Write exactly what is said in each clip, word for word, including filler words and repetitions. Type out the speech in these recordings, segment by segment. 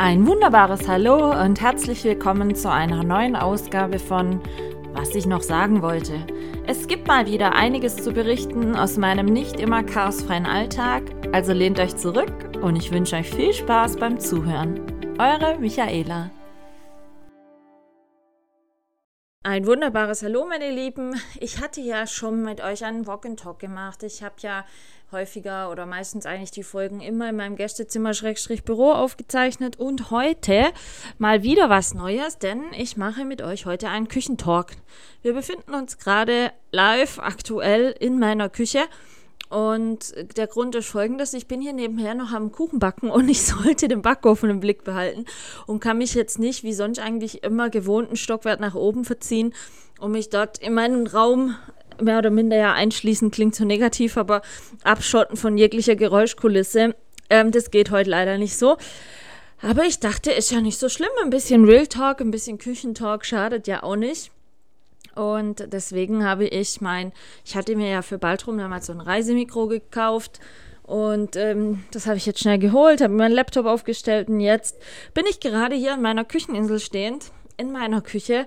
Ein wunderbares Hallo und herzlich willkommen zu einer neuen Ausgabe von Was ich noch sagen wollte. Es gibt mal wieder einiges zu berichten aus meinem nicht immer chaosfreien Alltag, also lehnt euch zurück und ich wünsche euch viel Spaß beim Zuhören. Eure Michaela. Ein wunderbares Hallo, meine Lieben. Ich hatte ja schon mit euch einen Walk-and-Talk gemacht. Ich habe ja häufiger oder meistens eigentlich die Folgen immer in meinem Gästezimmer-Büro aufgezeichnet. Und heute mal wieder was Neues, denn ich mache mit euch heute einen Küchentalk. Wir befinden uns gerade live aktuell in meiner Küche. Und der Grund ist folgendes, ich bin hier nebenher noch am Kuchenbacken und ich sollte den Backofen im Blick behalten und kann mich jetzt nicht, wie sonst eigentlich immer, gewohnten Stockwerk nach oben verziehen und mich dort in meinen Raum mehr oder minder ja einschließen, klingt so negativ, aber abschotten von jeglicher Geräuschkulisse, ähm, das geht heute leider nicht so. Aber ich dachte, ist ja nicht so schlimm, ein bisschen Real Talk, ein bisschen Küchentalk schadet ja auch nicht. Und deswegen habe ich mein, ich hatte mir ja für Baltrum damals so ein Reisemikro gekauft und ähm, das habe ich jetzt schnell geholt, habe meinen Laptop aufgestellt und jetzt bin ich gerade hier an meiner Kücheninsel stehend, in meiner Küche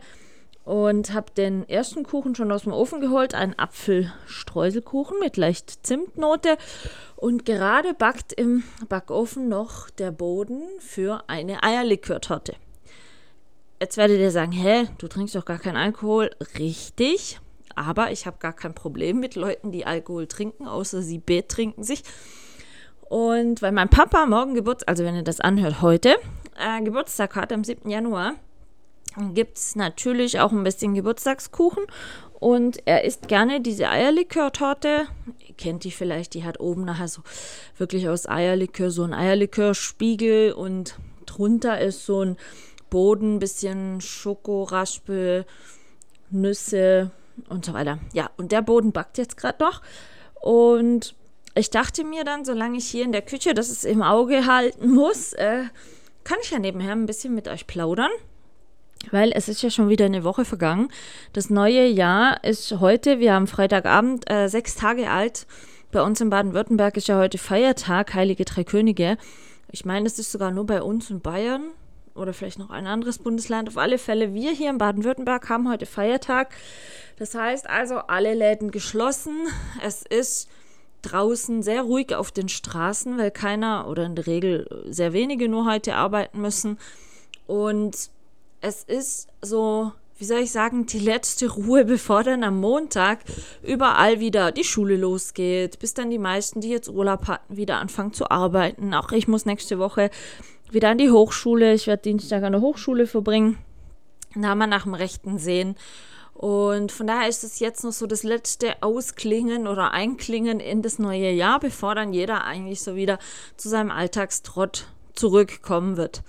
und habe den ersten Kuchen schon aus dem Ofen geholt, einen Apfelstreuselkuchen mit leicht Zimtnote und gerade backt im Backofen noch der Boden für eine Eierlikörtorte. Jetzt werdet ihr sagen, hä, du trinkst doch gar keinen Alkohol. Richtig, aber ich habe gar kein Problem mit Leuten, die Alkohol trinken, außer sie betrinken sich. Und weil mein Papa morgen Geburtstag, also wenn ihr das anhört, heute äh, Geburtstag hat, am siebten Januar, gibt es natürlich auch ein bisschen Geburtstagskuchen. Und er isst gerne diese Eierlikörtorte. Ihr kennt die vielleicht, die hat oben nachher so wirklich aus Eierlikör so ein Eierlikörspiegel und drunter ist so ein Boden, bisschen Schokoraspel, Nüsse und so weiter. Ja, und der Boden backt jetzt gerade noch. Und ich dachte mir dann, solange ich hier in der Küche das im Auge halten muss, äh, kann ich ja nebenher ein bisschen mit euch plaudern. Weil es ist ja schon wieder eine Woche vergangen. Das neue Jahr ist heute, wir haben Freitagabend, äh, sechs Tage alt. Bei uns in Baden-Württemberg ist ja heute Feiertag, Heilige Drei Könige. Ich meine, das ist sogar nur bei uns in Bayern. Oder vielleicht noch ein anderes Bundesland. Auf alle Fälle, wir hier in Baden-Württemberg haben heute Feiertag. Das heißt also, alle Läden geschlossen. Es ist draußen sehr ruhig auf den Straßen, weil keiner oder in der Regel sehr wenige nur heute arbeiten müssen. Und es ist so, wie soll ich sagen, die letzte Ruhe, bevor dann am Montag überall wieder die Schule losgeht. Bis dann die meisten, die jetzt Urlaub hatten, wieder anfangen zu arbeiten. Auch ich muss nächste Woche wieder an die Hochschule. Ich werde Dienstag an der Hochschule verbringen. Da mal nach dem Rechten sehen. Und von daher ist es jetzt noch so das letzte Ausklingen oder Einklingen in das neue Jahr, bevor dann jeder eigentlich so wieder zu seinem Alltagstrott zurückkommen wird.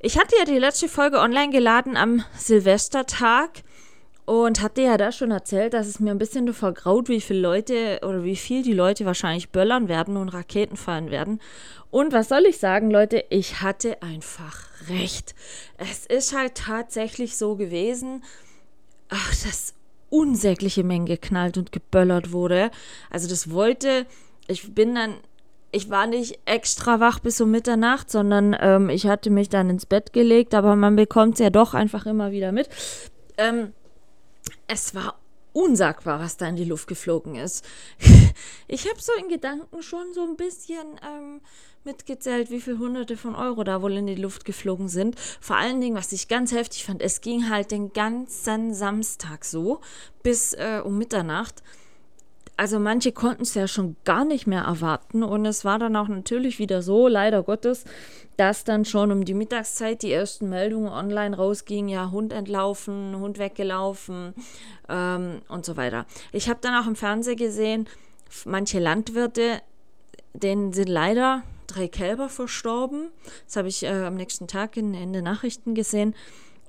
Ich hatte ja die letzte Folge online geladen am Silvestertag und hatte ja da schon erzählt, dass es mir ein bisschen davor graut, wie viele Leute oder wie viel die Leute wahrscheinlich böllern werden und Raketen fallen werden. Und was soll ich sagen, Leute? Ich hatte einfach recht. Es ist halt tatsächlich so gewesen, ach, dass unsägliche Mengen geknallt und geböllert wurde. Also das wollte, ich bin dann, ich war nicht extra wach bis um Mitternacht, sondern ähm, ich hatte mich dann ins Bett gelegt, aber man bekommt es ja doch einfach immer wieder mit. Ähm, Es war unsagbar, was da in die Luft geflogen ist. Ich habe so in Gedanken schon so ein bisschen ähm, mitgezählt, wie viele Hunderte von Euro da wohl in die Luft geflogen sind. Vor allen Dingen, was ich ganz heftig fand, es ging halt den ganzen Samstag so bis äh, um Mitternacht. Also manche konnten es ja schon gar nicht mehr erwarten und es war dann auch natürlich wieder so, leider Gottes, dass dann schon um die Mittagszeit die ersten Meldungen online rausgingen, ja Hund entlaufen, Hund weggelaufen ähm, und so weiter. Ich habe dann auch im Fernsehen gesehen, manche Landwirte, denen sind leider drei Kälber verstorben, das habe ich äh, am nächsten Tag in, in den Nachrichten gesehen,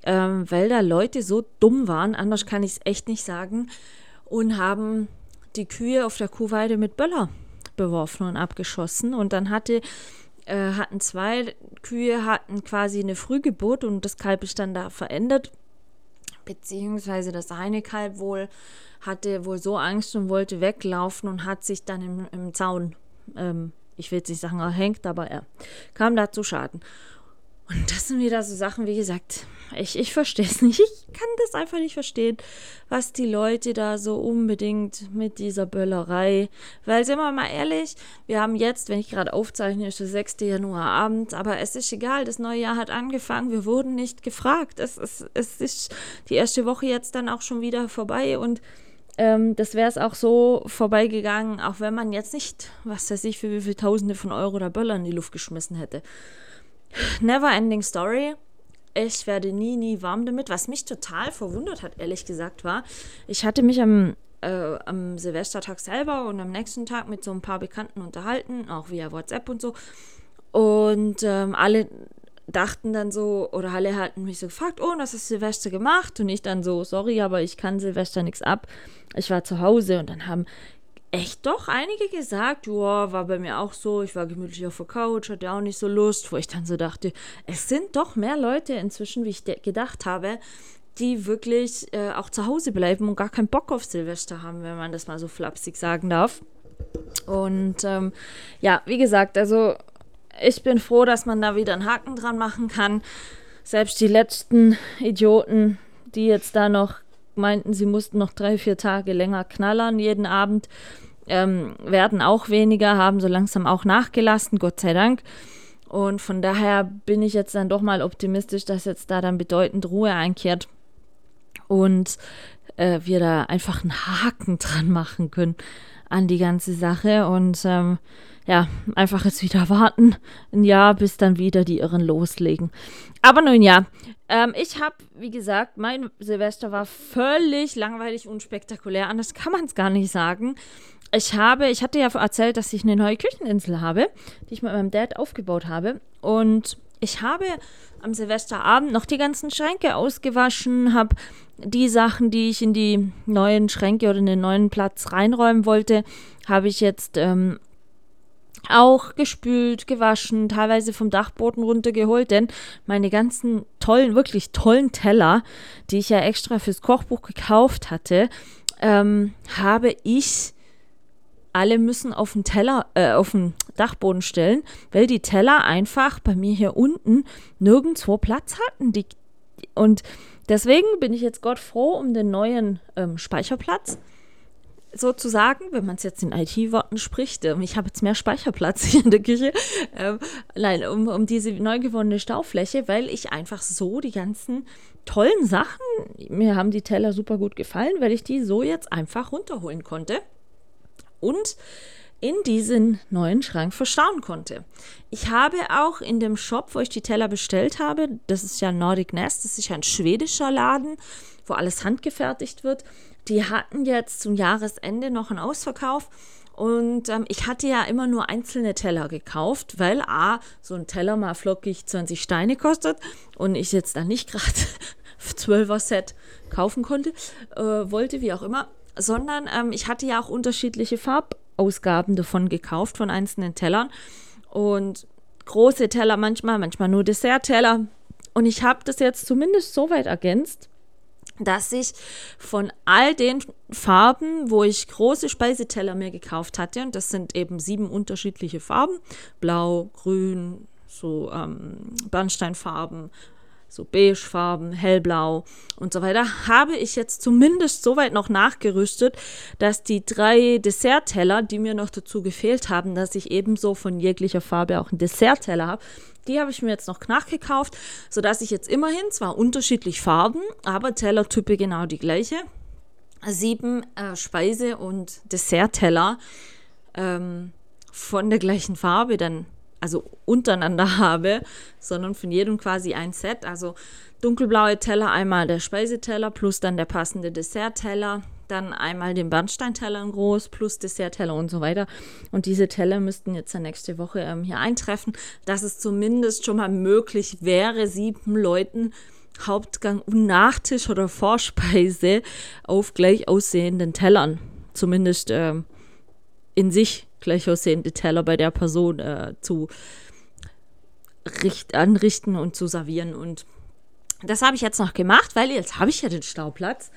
ähm, weil da Leute so dumm waren, anders kann ich es echt nicht sagen, und haben die Kühe auf der Kuhweide mit Böller beworfen und abgeschossen und dann hatte, äh, hatten zwei Kühe hatten quasi eine Frühgeburt und das Kalb ist dann da verändert, beziehungsweise das eine Kalb wohl hatte wohl so Angst und wollte weglaufen und hat sich dann im, im Zaun, ähm, ich will jetzt nicht sagen erhängt, aber er kam da zu Schaden. Und das sind wieder so Sachen, wie gesagt, ich, ich verstehe es nicht. Ich kann das einfach nicht verstehen, was die Leute da so unbedingt mit dieser Böllerei. Weil, sind wir mal ehrlich, wir haben jetzt, wenn ich gerade aufzeichne, ist der sechste Januar Abend, aber es ist egal, das neue Jahr hat angefangen, wir wurden nicht gefragt. Es ist, es ist die erste Woche jetzt dann auch schon wieder vorbei und Ähm, das wäre es auch so vorbeigegangen, auch wenn man jetzt nicht, was weiß ich, für wie viele Tausende von Euro oder Böller in die Luft geschmissen hätte. Never ending story. Ich werde nie, nie warm damit. Was mich total verwundert hat, ehrlich gesagt, war, ich hatte mich am, äh, am Silvestertag selber und am nächsten Tag mit so ein paar Bekannten unterhalten, auch via WhatsApp und so. Und ähm, alle dachten dann so, oder alle hatten mich so gefragt, oh, was hast du Silvester gemacht? Und ich dann so, sorry, aber ich kann Silvester nichts ab. Ich war zu Hause und dann haben echt doch einige gesagt, ja, war bei mir auch so, ich war gemütlich auf der Couch, hatte auch nicht so Lust, wo ich dann so dachte, es sind doch mehr Leute inzwischen, wie ich de- gedacht habe, die wirklich äh, auch zu Hause bleiben und gar keinen Bock auf Silvester haben, wenn man das mal so flapsig sagen darf. Und ähm, ja, wie gesagt, also ich bin froh, dass man da wieder einen Haken dran machen kann. Selbst die letzten Idioten, die jetzt da noch meinten, sie mussten noch drei, vier Tage länger knallern jeden Abend, ähm, werden auch weniger, haben so langsam auch nachgelassen, Gott sei Dank. Und von daher bin ich jetzt dann doch mal optimistisch, dass jetzt da dann bedeutend Ruhe einkehrt und äh, wir da einfach einen Haken dran machen können an die ganze Sache und ähm, ja, einfach jetzt wieder warten, ein Jahr, bis dann wieder die Irren loslegen. Aber nun ja, ähm, ich habe, wie gesagt, mein Silvester war völlig langweilig und spektakulär, anders kann man es gar nicht sagen. Ich habe, ich hatte ja erzählt, dass ich eine neue Kücheninsel habe, die ich mit meinem Dad aufgebaut habe und ich habe am Silvesterabend noch die ganzen Schränke ausgewaschen, habe die Sachen, die ich in die neuen Schränke oder in den neuen Platz reinräumen wollte, habe ich jetzt ähm, auch gespült, gewaschen, teilweise vom Dachboden runtergeholt, denn meine ganzen tollen, wirklich tollen Teller, die ich ja extra fürs Kochbuch gekauft hatte, ähm, habe ich alle müssen auf den Teller, äh, auf den Dachboden stellen, weil die Teller einfach bei mir hier unten nirgendwo Platz hatten. Die, und deswegen bin ich jetzt Gott froh um den neuen ähm, Speicherplatz, sozusagen, wenn man es jetzt in I T-Worten spricht. Ähm, ich habe jetzt mehr Speicherplatz hier in der Küche. Ähm, nein, um, um diese neu gewonnene Staufläche, weil ich einfach so die ganzen tollen Sachen, mir haben die Teller super gut gefallen, weil ich die so jetzt einfach runterholen konnte und in diesen neuen Schrank verstauen konnte. Ich habe auch in dem Shop, wo ich die Teller bestellt habe, das ist ja Nordic Nest, das ist ja ein schwedischer Laden, wo alles handgefertigt wird, die hatten jetzt zum Jahresende noch einen Ausverkauf und ähm, ich hatte ja immer nur einzelne Teller gekauft, weil a, so ein Teller mal flockig zwanzig Steine kostet und ich jetzt dann nicht gerade zwölfer Set kaufen konnte, äh, wollte, wie auch immer, sondern ähm, ich hatte ja auch unterschiedliche Farbausgaben davon gekauft, von einzelnen Tellern und große Teller manchmal, manchmal nur Dessertteller und ich habe das jetzt zumindest so weit ergänzt, dass ich von all den Farben, wo ich große Speiseteller mir gekauft hatte, und das sind eben sieben unterschiedliche Farben, blau, grün, so ähm, Bernsteinfarben, so beigefarben, hellblau und so weiter, habe ich jetzt zumindest soweit noch nachgerüstet, dass die drei Dessertteller, die mir noch dazu gefehlt haben, dass ich ebenso von jeglicher Farbe auch einen Dessertteller habe, die habe ich mir jetzt noch nachgekauft, sodass ich jetzt immerhin zwar unterschiedlich Farben, aber Tellertype genau die gleiche, sieben äh, Speise- und Dessertteller ähm, von der gleichen Farbe dann, also untereinander habe, sondern von jedem quasi ein Set. Also dunkelblaue Teller, einmal der Speiseteller plus dann der passende Dessertteller, dann einmal den Bernsteinteller in groß plus Dessertteller und so weiter. Und diese Teller müssten jetzt ja nächste Woche ähm, hier eintreffen, dass es zumindest schon mal möglich wäre, sieben Leuten Hauptgang und Nachtisch oder Vorspeise auf gleich aussehenden Tellern, zumindest ähm, in sich gleich aussehende Teller bei der Person äh, zu richt- anrichten und zu servieren. Und das habe ich jetzt noch gemacht, weil jetzt habe ich ja den Stauplatz.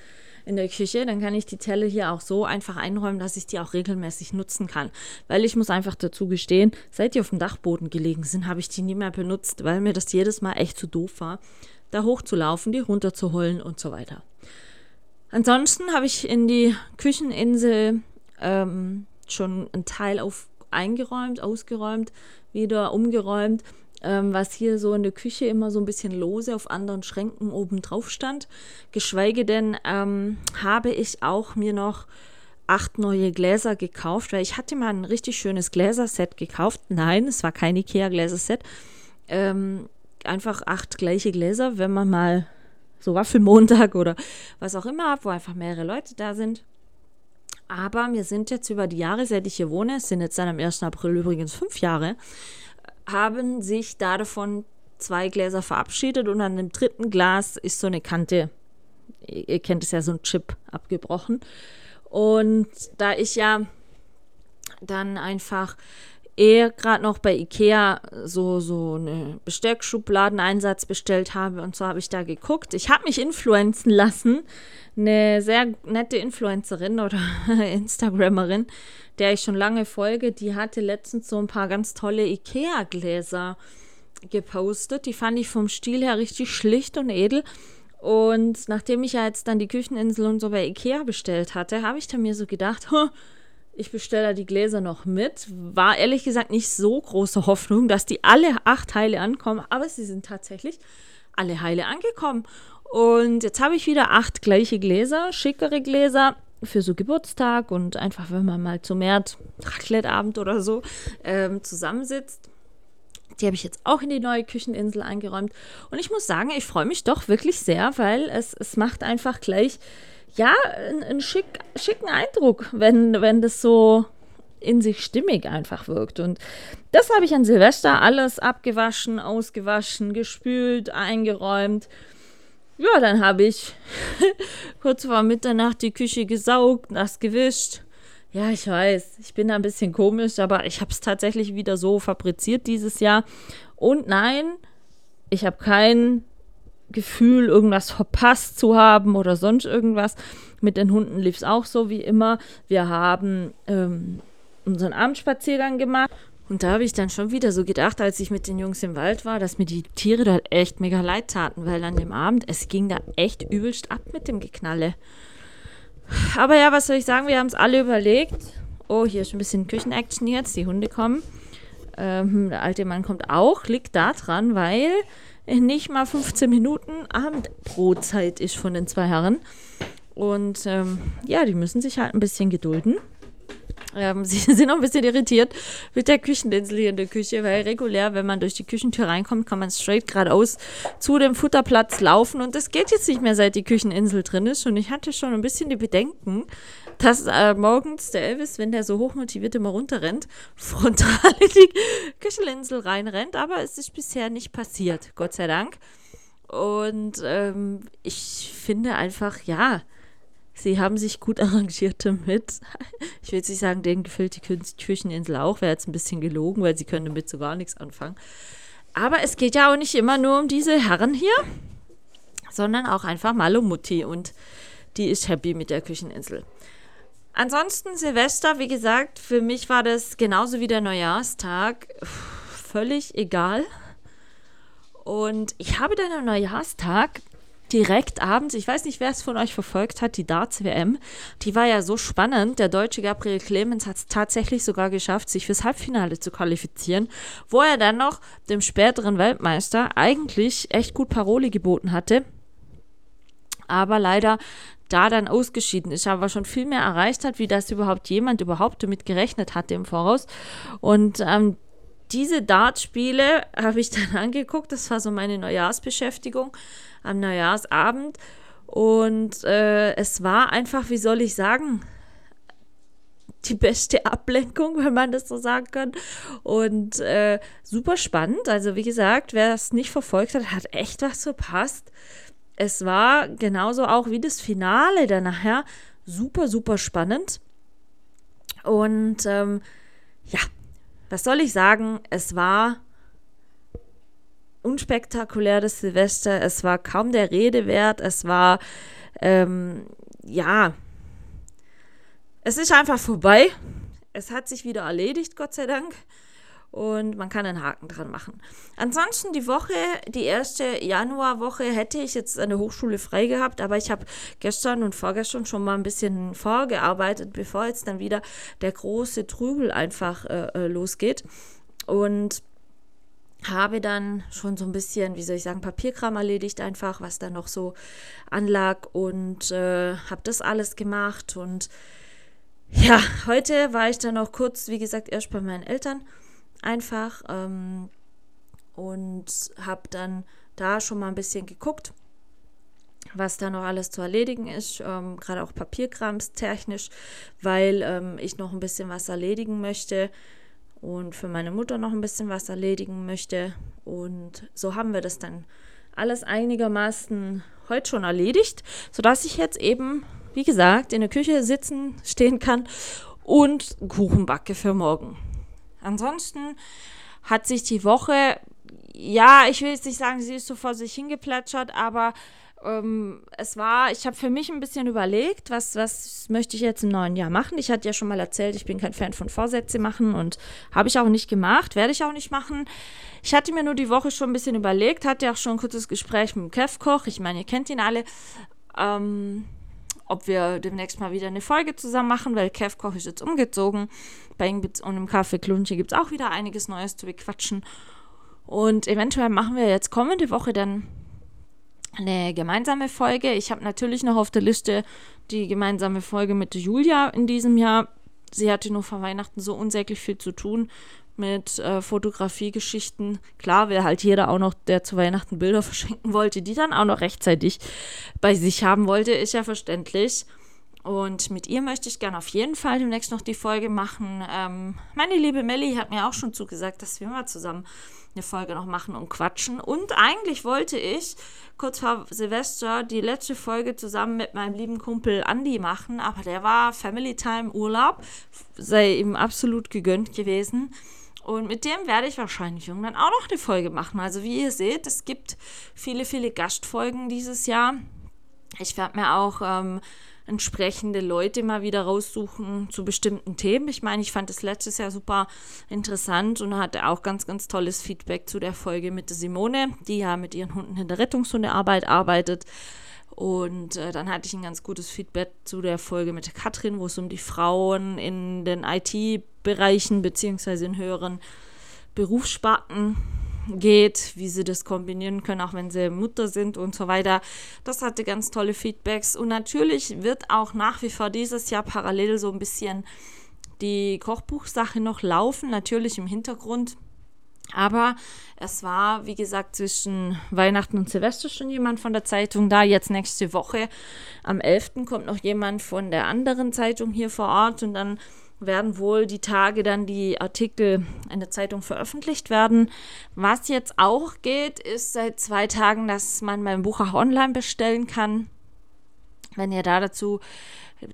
in der Küche, dann kann ich die Teller hier auch so einfach einräumen, dass ich die auch regelmäßig nutzen kann. Weil ich muss einfach dazu gestehen, seit die auf dem Dachboden gelegen sind, habe ich die nie mehr benutzt, weil mir das jedes Mal echt zu doof war, da hochzulaufen, die runterzuholen und so weiter. Ansonsten habe ich in die Kücheninsel ähm, schon einen Teil auf eingeräumt, ausgeräumt, wieder umgeräumt, ähm, was hier so in der Küche immer so ein bisschen lose auf anderen Schränken oben drauf stand. Geschweige denn ähm, habe ich auch mir noch acht neue Gläser gekauft, weil ich hatte mal ein richtig schönes Gläserset gekauft. Nein, es war kein Ikea-Gläserset. Ähm, einfach acht gleiche Gläser, wenn man mal so Waffelmontag oder was auch immer ab, wo einfach mehrere Leute da sind. Aber mir sind jetzt über die Jahre, seit ich hier wohne, es sind jetzt dann am ersten April übrigens fünf Jahre, haben sich da davon zwei Gläser verabschiedet und an dem dritten Glas ist so eine Kante, ihr kennt es ja, so ein Chip abgebrochen. Und da ich ja dann einfach eher gerade noch bei Ikea so, so eine Besteckschubladeneinsatz bestellt habe und so, habe ich da geguckt. Ich habe mich influenzen lassen. Eine sehr nette Influencerin oder Instagrammerin, der ich schon lange folge, die hatte letztens so ein paar ganz tolle Ikea-Gläser gepostet. Die fand ich vom Stil her richtig schlicht und edel. Und nachdem ich ja jetzt dann die Kücheninsel und so bei Ikea bestellt hatte, habe ich dann mir so gedacht, huh, ich bestelle da die Gläser noch mit. War ehrlich gesagt nicht so große Hoffnung, dass die alle acht heile ankommen, aber sie sind tatsächlich alle heile angekommen. Und jetzt habe ich wieder acht gleiche Gläser, schickere Gläser für so Geburtstag und einfach, wenn man mal zu mehrt, Racletteabend oder so, ähm, zusammensitzt. Die habe ich jetzt auch in die neue Kücheninsel eingeräumt. Und ich muss sagen, ich freue mich doch wirklich sehr, weil es, es macht einfach gleich... ja, einen schick, schicken Eindruck, wenn, wenn das so in sich stimmig einfach wirkt. Und das habe ich an Silvester alles abgewaschen, ausgewaschen, gespült, eingeräumt. Ja, dann habe ich kurz vor Mitternacht die Küche gesaugt, nass gewischt. Ja, ich weiß, ich bin da ein bisschen komisch, aber ich habe es tatsächlich wieder so fabriziert dieses Jahr. Und nein, ich habe keinen... Gefühl, irgendwas verpasst zu haben oder sonst irgendwas. Mit den Hunden lief es auch so wie immer. Wir haben ähm, unseren Abendspaziergang gemacht und da habe ich dann schon wieder so gedacht, als ich mit den Jungs im Wald war, dass mir die Tiere da echt mega leid taten, weil an dem Abend, es ging da echt übelst ab mit dem Geknalle. Aber ja, was soll ich sagen, wir haben es alle überlegt. Oh, hier ist ein bisschen Küchenaction jetzt, die Hunde kommen. Ähm, der alte Mann kommt auch, liegt da dran, weil... nicht mal fünfzehn Minuten Abendbrotzeit ist von den zwei Herren. Und ähm, ja, die müssen sich halt ein bisschen gedulden. Ähm, sie sind auch ein bisschen irritiert mit der Kücheninsel hier in der Küche, weil regulär, wenn man durch die Küchentür reinkommt, kann man straight geradeaus zu dem Futterplatz laufen. Und das geht jetzt nicht mehr, seit die Kücheninsel drin ist. Und ich hatte schon ein bisschen die Bedenken, dass äh, morgens der Elvis, wenn der so hochmotiviert immer runterrennt, frontal in die Kücheninsel reinrennt. Aber es ist bisher nicht passiert, Gott sei Dank. Und ähm, ich finde einfach, ja... sie haben sich gut arrangiert damit. Ich will jetzt nicht sagen, denen gefällt die Kücheninsel auch. Wäre jetzt ein bisschen gelogen, weil sie können damit so gar nichts anfangen. Aber es geht ja auch nicht immer nur um diese Herren hier, sondern auch einfach mal um Mutti. Und die ist happy mit der Kücheninsel. Ansonsten Silvester, wie gesagt, für mich war das genauso wie der Neujahrstag völlig egal. Und ich habe dann am Neujahrstag... direkt abends, ich weiß nicht, wer es von euch verfolgt hat, die Darts-W M, die war ja so spannend. Der deutsche Gabriel Clemens hat es tatsächlich sogar geschafft, sich fürs Halbfinale zu qualifizieren, wo er dann noch dem späteren Weltmeister eigentlich echt gut Paroli geboten hatte, aber leider da dann ausgeschieden ist, aber schon viel mehr erreicht hat, wie das überhaupt jemand überhaupt damit gerechnet hatte im Voraus. Und ähm, diese Dartspiele habe ich dann angeguckt, das war so meine Neujahrsbeschäftigung am Neujahrsabend und äh, es war einfach, wie soll ich sagen, die beste Ablenkung, wenn man das so sagen kann, und äh, super spannend. Also wie gesagt, wer es nicht verfolgt hat, hat echt was verpasst. Es war genauso auch wie das Finale dann nachher super, super spannend und ähm, ja, was soll ich sagen, es war... unspektakuläres Silvester, es war kaum der Rede wert, es war ähm, ja, es ist einfach vorbei. Es hat sich wieder erledigt, Gott sei Dank. Und man kann einen Haken dran machen. Ansonsten die Woche, die erste Januarwoche hätte ich jetzt an der Hochschule frei gehabt, aber ich habe gestern und vorgestern schon mal ein bisschen vorgearbeitet, bevor jetzt dann wieder der große Trübel einfach äh, losgeht. Und habe dann schon so ein bisschen, wie soll ich sagen, Papierkram erledigt einfach, was da noch so anlag, und äh, habe das alles gemacht. Und ja, heute war ich dann noch kurz, wie gesagt, erst bei meinen Eltern einfach ähm, und habe dann da schon mal ein bisschen geguckt, was da noch alles zu erledigen ist, ähm, gerade auch papierkramstechnisch, weil ähm, ich noch ein bisschen was erledigen möchte und für meine Mutter noch ein bisschen was erledigen möchte, und so haben wir das dann alles einigermaßen heute schon erledigt, sodass ich jetzt eben, wie gesagt, in der Küche sitzen, stehen kann und Kuchen backe für morgen. Ansonsten hat sich die Woche, ja, ich will jetzt nicht sagen, sie ist so vor sich hingeplätschert, aber ähm, es war, ich habe für mich ein bisschen überlegt, was, was möchte ich jetzt im neuen Jahr machen. Ich hatte ja schon mal erzählt, ich bin kein Fan von Vorsätze machen, und habe ich auch nicht gemacht, werde ich auch nicht machen. Ich hatte mir nur die Woche schon ein bisschen überlegt, hatte auch schon ein kurzes Gespräch mit dem Kev Kocht, ich meine, ihr kennt ihn alle, ähm, ob wir demnächst mal wieder eine Folge zusammen machen, weil Kev Kocht ist jetzt umgezogen. Bei ihm und im Kaffee Klunche gibt es auch wieder einiges Neues zu bequatschen. Und eventuell machen wir jetzt kommende Woche dann eine gemeinsame Folge. Ich habe natürlich noch auf der Liste die gemeinsame Folge mit Julia in diesem Jahr. Sie hatte nur vor Weihnachten so unsäglich viel zu tun mit äh, Fotografiegeschichten. Klar, wäre halt jeder auch noch, der zu Weihnachten Bilder verschenken wollte, die dann auch noch rechtzeitig bei sich haben wollte, ist ja verständlich. Und mit ihr möchte ich gerne auf jeden Fall demnächst noch die Folge machen. Ähm, meine liebe Melli hat mir auch schon zugesagt, dass wir mal zusammen eine Folge noch machen und quatschen. Und eigentlich wollte ich kurz vor Silvester die letzte Folge zusammen mit meinem lieben Kumpel Andy machen, aber der war Family Time Urlaub, sei ihm absolut gegönnt gewesen. Und mit dem werde ich wahrscheinlich irgendwann auch noch eine Folge machen. Also wie ihr seht, es gibt viele, viele Gastfolgen dieses Jahr. Ich werde mir auch ähm, entsprechende Leute mal wieder raussuchen zu bestimmten Themen. Ich meine, ich fand das letztes Jahr super interessant und hatte auch ganz, ganz tolles Feedback zu der Folge mit der Simone, die ja mit ihren Hunden in der Rettungshundearbeit arbeitet. Und äh, dann hatte ich ein ganz gutes Feedback zu der Folge mit der Katrin, wo es um die Frauen in den I T-Bereichen beziehungsweise in höheren Berufssparten geht, wie sie das kombinieren können, auch wenn sie Mutter sind und so weiter. Das hatte ganz tolle Feedbacks. Und natürlich wird auch nach wie vor dieses Jahr parallel so ein bisschen die Kochbuchsache noch laufen, natürlich im Hintergrund. Aber es war, wie gesagt, zwischen Weihnachten und Silvester schon jemand von der Zeitung da. Jetzt nächste Woche am elften kommt noch jemand von der anderen Zeitung hier vor Ort. Und dann werden wohl die Tage dann die Artikel in der Zeitung veröffentlicht werden. Was jetzt auch geht, ist seit zwei Tagen, dass man mein Buch auch online bestellen kann. Wenn ihr da dazu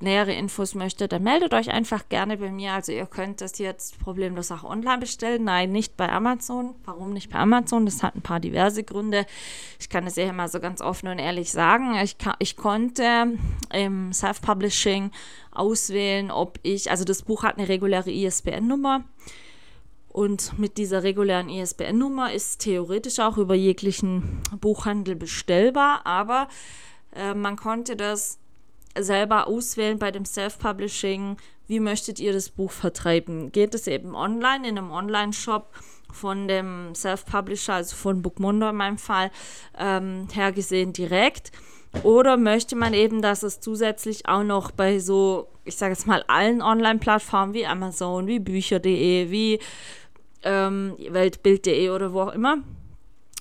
nähere Infos möchtet, dann meldet euch einfach gerne bei mir. Also ihr könnt das jetzt problemlos auch online bestellen. Nein, nicht bei Amazon. Warum nicht bei Amazon? Das hat ein paar diverse Gründe. Ich kann es ja mal so ganz offen und ehrlich sagen. Ich, kann, ich konnte im Self-Publishing auswählen, ob ich, also das Buch hat eine reguläre I S B N-Nummer. Und mit dieser regulären I S B N-Nummer ist theoretisch auch über jeglichen Buchhandel bestellbar. Aber man konnte das selber auswählen bei dem Self-Publishing. Wie möchtet ihr das Buch vertreiben? Geht es eben online, in einem Online-Shop von dem Self-Publisher, also von Bookmundo in meinem Fall, ähm, hergesehen direkt? Oder möchte man eben, dass es zusätzlich auch noch bei so, ich sage jetzt mal, allen Online-Plattformen wie Amazon, wie Bücher punkt de, wie ähm, Weltbild punkt de oder wo auch immer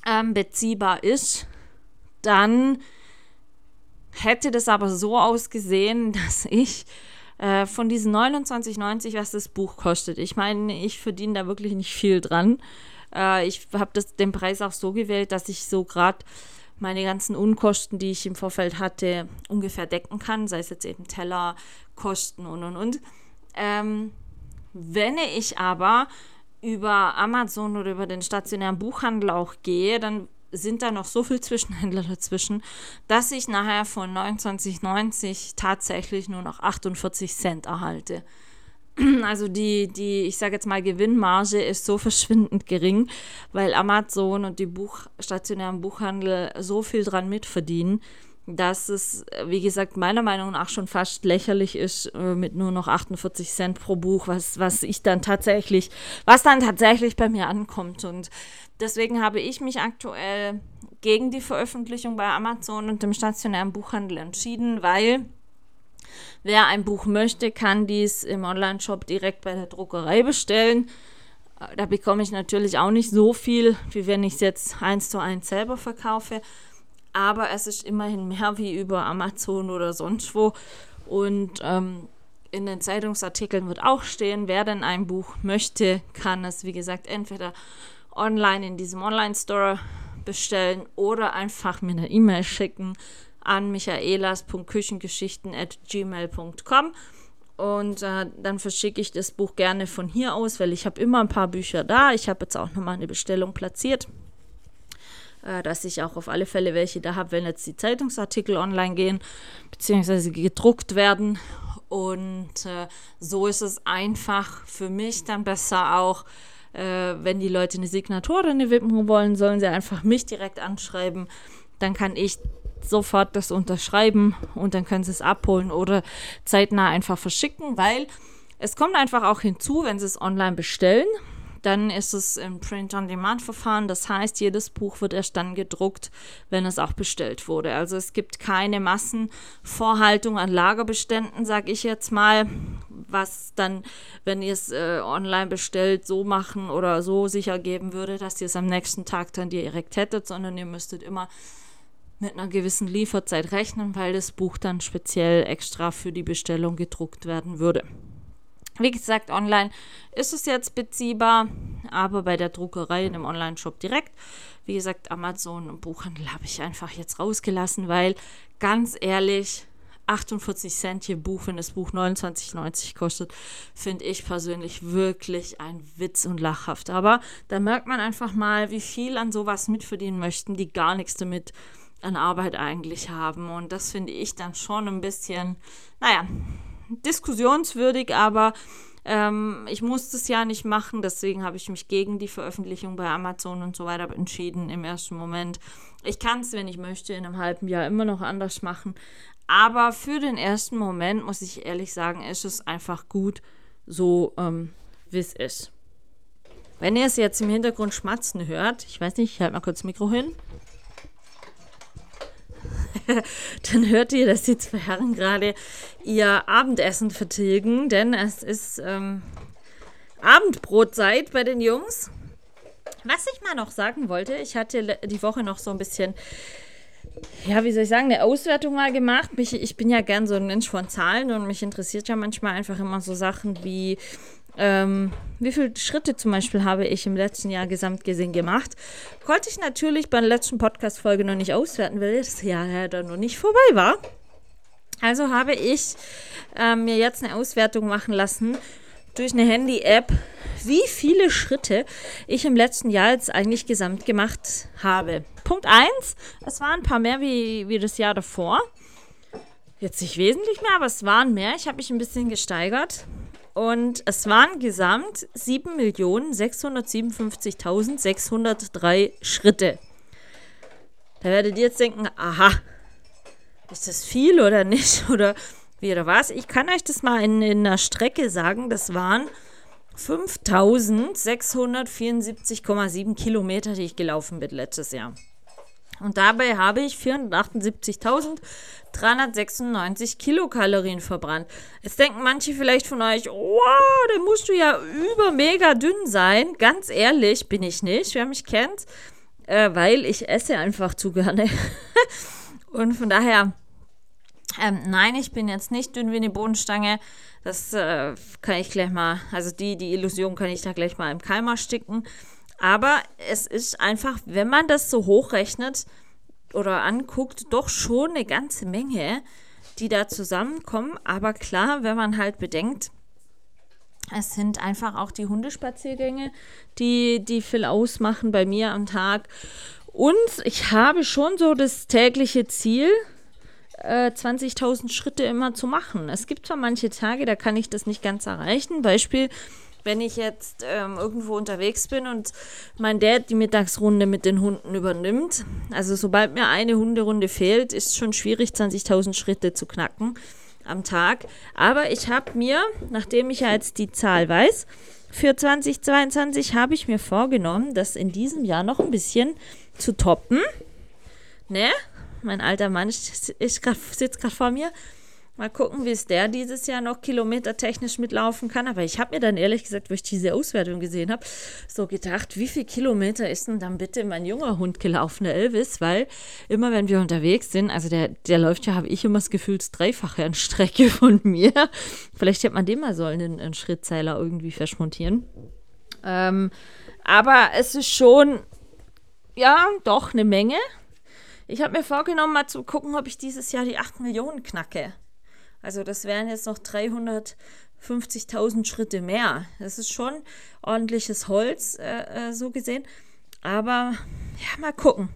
ähm, beziehbar ist? Dann hätte das aber so ausgesehen, dass ich äh, von diesen neunundzwanzig neunzig, was das Buch kostet, ich meine, ich verdiene da wirklich nicht viel dran. Äh, ich habe den Preis auch so gewählt, dass ich so gerade meine ganzen Unkosten, die ich im Vorfeld hatte, ungefähr decken kann, sei es jetzt eben Teller, Kosten und, und, und. Ähm, wenn ich aber über Amazon oder über den stationären Buchhandel auch gehe, dann sind da noch so viel Zwischenhändler dazwischen, dass ich nachher von neunundzwanzig neunzig tatsächlich nur noch achtundvierzig Cent erhalte. Also die, die, ich sage jetzt mal, Gewinnmarge ist so verschwindend gering, weil Amazon und die Buch, stationären Buchhandel so viel dran mitverdienen, dass es, wie gesagt, meiner Meinung nach schon fast lächerlich ist, mit nur noch achtundvierzig Cent pro Buch, was, was ich dann tatsächlich, was dann tatsächlich bei mir ankommt. Und deswegen habe ich mich aktuell gegen die Veröffentlichung bei Amazon und dem stationären Buchhandel entschieden, weil wer ein Buch möchte, kann dies im Onlineshop direkt bei der Druckerei bestellen. Da bekomme ich natürlich auch nicht so viel, wie wenn ich es jetzt eins zu eins selber verkaufe. Aber es ist immerhin mehr wie über Amazon oder sonst wo. Und ähm, in den Zeitungsartikeln wird auch stehen, wer denn ein Buch möchte, kann es, wie gesagt, entweder online in diesem Online-Store bestellen oder einfach mir eine E-Mail schicken an michaelas punkt küchengeschichten at gmail punkt com. Und äh, dann verschicke ich das Buch gerne von hier aus, weil ich habe immer ein paar Bücher da. Ich habe jetzt auch nochmal eine Bestellung platziert, dass ich auch auf alle Fälle welche da habe, wenn jetzt die Zeitungsartikel online gehen, beziehungsweise gedruckt werden. Und äh, so ist es einfach für mich dann besser auch, äh, wenn die Leute eine Signatur oder eine Widmung wollen, sollen sie einfach mich direkt anschreiben. Dann kann ich sofort das unterschreiben und dann können sie es abholen oder zeitnah einfach verschicken, weil es kommt einfach auch hinzu, wenn sie es online bestellen, dann ist es im Print-on-Demand-Verfahren. Das heißt, jedes Buch wird erst dann gedruckt, wenn es auch bestellt wurde. Also es gibt keine Massenvorhaltung an Lagerbeständen, sage ich jetzt mal, was dann, wenn ihr es äh, online bestellt, so machen oder so sicher geben würde, dass ihr es am nächsten Tag dann direkt hättet, sondern ihr müsstet immer mit einer gewissen Lieferzeit rechnen, weil das Buch dann speziell extra für die Bestellung gedruckt werden würde. Wie gesagt, online ist es jetzt beziehbar, aber bei der Druckerei in dem Online-Shop direkt. Wie gesagt, Amazon und Buchhandel habe ich einfach jetzt rausgelassen, weil ganz ehrlich, achtundvierzig Cent je Buch, wenn das Buch neunundzwanzig neunzig kostet, finde ich persönlich wirklich ein Witz und lachhaft. Aber da merkt man einfach mal, wie viel an sowas mitverdienen möchten, die gar nichts damit an Arbeit eigentlich haben. Und das finde ich dann schon ein bisschen, naja, diskussionswürdig, aber ähm, ich musste es ja nicht machen, deswegen habe ich mich gegen die Veröffentlichung bei Amazon und so weiter entschieden im ersten Moment. Ich kann es, wenn ich möchte, in einem halben Jahr immer noch anders machen, aber für den ersten Moment, muss ich ehrlich sagen, ist es einfach gut, so ähm, wie es ist. Wenn ihr es jetzt im Hintergrund schmatzen hört, ich weiß nicht, ich halte mal kurz das Mikro hin, dann hört ihr, dass die zwei Herren gerade ihr Abendessen vertilgen, denn es ist ähm, Abendbrotzeit bei den Jungs. Was ich mal noch sagen wollte, ich hatte die Woche noch so ein bisschen, ja, wie soll ich sagen, eine Auswertung mal gemacht. Mich, ich bin ja gern so ein Mensch von Zahlen und mich interessiert ja manchmal einfach immer so Sachen wie, Ähm, wie viele Schritte zum Beispiel habe ich im letzten Jahr gesamt gesehen gemacht, konnte ich natürlich bei der letzten Podcast-Folge noch nicht auswerten, weil das Jahr ja dann noch nicht vorbei war. Also habe ich ähm, mir jetzt eine Auswertung machen lassen durch eine Handy-App, wie viele Schritte ich im letzten Jahr jetzt eigentlich gesamt gemacht habe. Punkt eins, es waren ein paar mehr wie, wie das Jahr davor. Jetzt nicht wesentlich mehr, aber es waren mehr. Ich habe mich ein bisschen gesteigert. Und es waren gesamt sieben Millionen sechshundertsiebenundfünfzigtausendsechshundertdrei Schritte. Da werdet ihr jetzt denken, aha, ist das viel oder nicht? Oder wie oder was? Ich kann euch das mal in, in einer Strecke sagen. Das waren fünftausendsechshundertvierundsiebzig Komma sieben Kilometer, die ich gelaufen bin letztes Jahr. Und dabei habe ich vierhundertachtundsiebzigtausenddreihundertsechsundneunzig Kilokalorien verbrannt. Jetzt denken manche vielleicht von euch, oh, da musst du ja über mega dünn sein. Ganz ehrlich, bin ich nicht, wer mich kennt, äh, weil ich esse einfach zu gerne. Und von daher, ähm, nein, ich bin jetzt nicht dünn wie eine Bohnenstange. Das äh, kann ich gleich mal, also die, die Illusion kann ich da gleich mal im Keim ersticken. Aber es ist einfach, wenn man das so hochrechnet oder anguckt, doch schon eine ganze Menge, die da zusammenkommen. Aber klar, wenn man halt bedenkt, es sind einfach auch die Hundespaziergänge, die, die viel ausmachen bei mir am Tag. Und ich habe schon so das tägliche Ziel, äh, zwanzigtausend Schritte immer zu machen. Es gibt zwar manche Tage, da kann ich das nicht ganz erreichen. Beispiel, wenn ich jetzt ähm, irgendwo unterwegs bin und mein Dad die Mittagsrunde mit den Hunden übernimmt. Also sobald mir eine Hunderunde fehlt, ist es schon schwierig, zwanzigtausend Schritte zu knacken am Tag. Aber ich habe mir, nachdem ich ja jetzt die Zahl weiß, für zwanzig zweiundzwanzig habe ich mir vorgenommen, das in diesem Jahr noch ein bisschen zu toppen. Ne? Mein alter Mann sitzt gerade vor mir. Mal gucken, wie es der dieses Jahr noch kilometertechnisch mitlaufen kann. Aber ich habe mir dann ehrlich gesagt, wo ich diese Auswertung gesehen habe, so gedacht, wie viel Kilometer ist denn dann bitte mein junger Hund gelaufen, der Elvis? Weil immer, wenn wir unterwegs sind, also der, der läuft ja, habe ich immer das Gefühl, das Dreifache an Strecke von mir. Vielleicht hätte man dem mal sollen, einen, einen Schrittzähler irgendwie verschmontieren. Ähm, aber es ist schon, ja, doch eine Menge. Ich habe mir vorgenommen, mal zu gucken, ob ich dieses Jahr die acht Millionen knacke. Also das wären jetzt noch dreihundertfünfzigtausend Schritte mehr. Das ist schon ordentliches Holz, äh, so gesehen. Aber ja, mal gucken.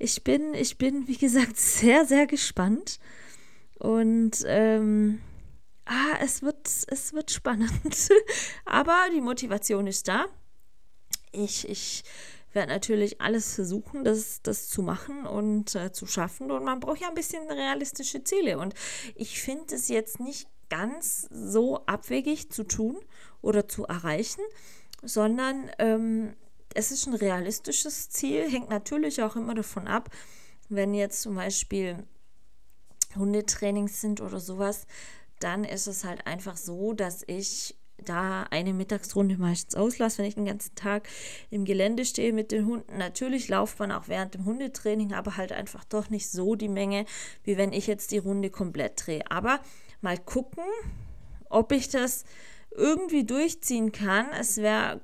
Ich bin, ich bin, wie gesagt, sehr, sehr gespannt. Und ähm, ah, es wird, es wird spannend. Aber die Motivation ist da. Ich, ich werde natürlich alles versuchen, das, das zu machen und äh, zu schaffen. Und man braucht ja ein bisschen realistische Ziele. Und ich finde es jetzt nicht ganz so abwegig zu tun oder zu erreichen, sondern ähm, es ist ein realistisches Ziel. Hängt natürlich auch immer davon ab, wenn jetzt zum Beispiel Hundetrainings sind oder sowas, dann ist es halt einfach so, dass ich da eine Mittagsrunde meistens auslasse, wenn ich den ganzen Tag im Gelände stehe mit den Hunden. Natürlich lauft man auch während dem Hundetraining, aber halt einfach doch nicht so die Menge, wie wenn ich jetzt die Runde komplett drehe. Aber mal gucken, ob ich das irgendwie durchziehen kann. Es wäre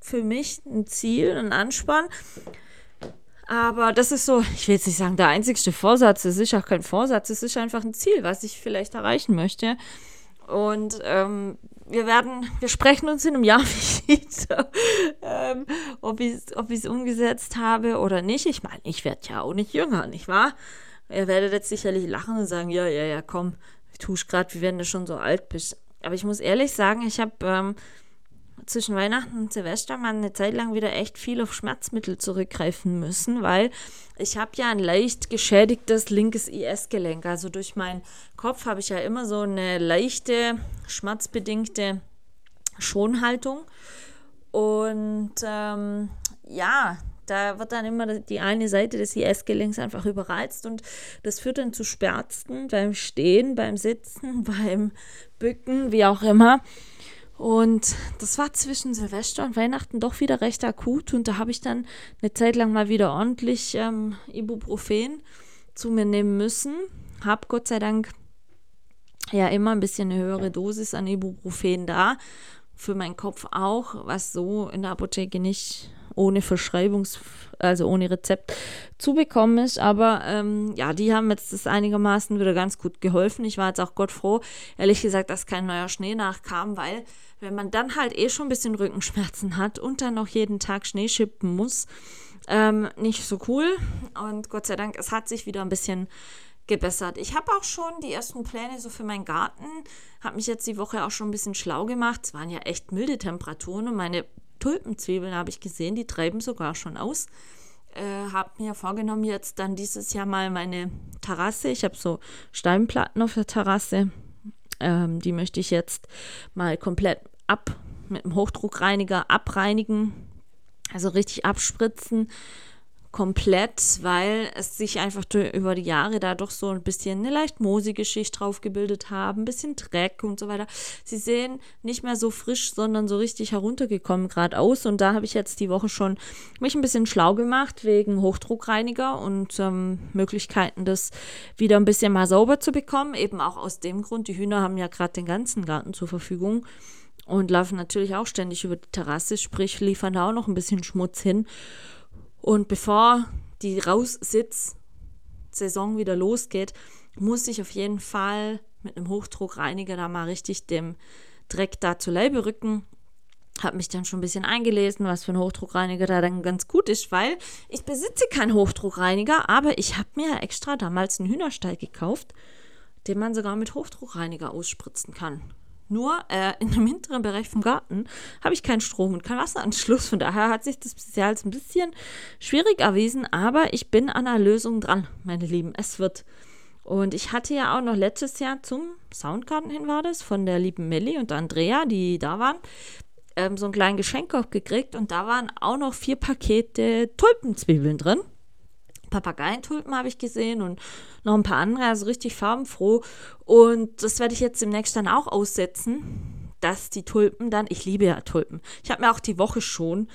für mich ein Ziel, ein Anspann. Aber das ist so, ich will jetzt nicht sagen, der einzigste Vorsatz. Es ist auch kein Vorsatz, es ist einfach ein Ziel, was ich vielleicht erreichen möchte. Und ähm, wir werden, wir sprechen uns in einem Jahr wieder, ähm, ob ich es ob ich's umgesetzt habe oder nicht. Ich meine, ich werde ja auch nicht jünger, nicht wahr? Ihr werdet jetzt sicherlich lachen und sagen, ja, ja, ja, komm, tusch gerade, wie wenn du schon so alt bist. Aber ich muss ehrlich sagen, ich habe ähm, zwischen Weihnachten und Silvester mal eine Zeit lang wieder echt viel auf Schmerzmittel zurückgreifen müssen, weil ich habe ja ein leicht geschädigtes linkes I S-Gelenk. Also durch meinen Kopf habe ich ja immer so eine leichte, schmerzbedingte Schonhaltung. Und ähm, ja, da wird dann immer die eine Seite des I S-Gelenks einfach überreizt und das führt dann zu Schmerzen beim Stehen, beim Sitzen, beim Bücken, wie auch immer. Und das war zwischen Silvester und Weihnachten doch wieder recht akut. Und da habe ich dann eine Zeit lang mal wieder ordentlich ähm, Ibuprofen zu mir nehmen müssen. Habe Gott sei Dank ja immer ein bisschen eine höhere Dosis an Ibuprofen da. Für meinen Kopf auch, was so in der Apotheke nicht ohne Verschreibungs-, also ohne Rezept zu bekommen ist. Aber ähm, ja, die haben jetzt das einigermaßen wieder ganz gut geholfen. Ich war jetzt auch Gott froh, ehrlich gesagt, dass kein neuer Schnee nachkam, weil wenn man dann halt eh schon ein bisschen Rückenschmerzen hat und dann noch jeden Tag Schnee schippen muss, ähm, nicht so cool. Und Gott sei Dank, es hat sich wieder ein bisschen gebessert. Ich habe auch schon die ersten Pläne so für meinen Garten, habe mich jetzt die Woche auch schon ein bisschen schlau gemacht. Es waren ja echt milde Temperaturen und meine Tulpenzwiebeln habe ich gesehen, die treiben sogar schon aus. Äh, habe mir vorgenommen, jetzt dann dieses Jahr mal meine Terrasse, ich habe so Steinplatten auf der Terrasse, ähm, die möchte ich jetzt mal komplett ab, mit dem Hochdruckreiniger abreinigen, also richtig abspritzen, komplett, weil es sich einfach über die Jahre da doch so ein bisschen eine leicht moosige Schicht drauf gebildet haben, ein bisschen Dreck und so weiter. Sie sehen nicht mehr so frisch, sondern so richtig heruntergekommen gerade aus und da habe ich jetzt die Woche schon mich ein bisschen schlau gemacht wegen Hochdruckreiniger und ähm, Möglichkeiten, das wieder ein bisschen mal sauber zu bekommen, eben auch aus dem Grund, die Hühner haben ja gerade den ganzen Garten zur Verfügung und laufen natürlich auch ständig über die Terrasse, sprich liefern da auch noch ein bisschen Schmutz hin. Und bevor die Raussitz-Saison wieder losgeht, muss ich auf jeden Fall mit einem Hochdruckreiniger da mal richtig dem Dreck da zu Leibe rücken. habe mich dann schon ein bisschen eingelesen, was für ein Hochdruckreiniger da dann ganz gut ist, weil ich besitze keinen Hochdruckreiniger, aber ich habe mir extra damals einen Hühnerstall gekauft, den man sogar mit Hochdruckreiniger ausspritzen kann. Nur äh, in dem hinteren Bereich vom Garten habe ich keinen Strom und keinen Wasseranschluss. Von daher hat sich das bisher als ein bisschen schwierig erwiesen, aber ich bin an einer Lösung dran, meine Lieben. Es wird. Und ich hatte ja auch noch letztes Jahr zum Soundgarten hin war das, von der lieben Melli und Andrea, die da waren, ähm, so einen kleinen Geschenkkorb gekriegt. Und da waren auch noch vier Pakete Tulpenzwiebeln drin. Papageientulpen habe ich gesehen und noch ein paar andere, also richtig farbenfroh. Und das werde ich jetzt demnächst dann auch aussetzen, dass die Tulpen dann, ich liebe ja Tulpen, ich habe mir auch die Woche schon,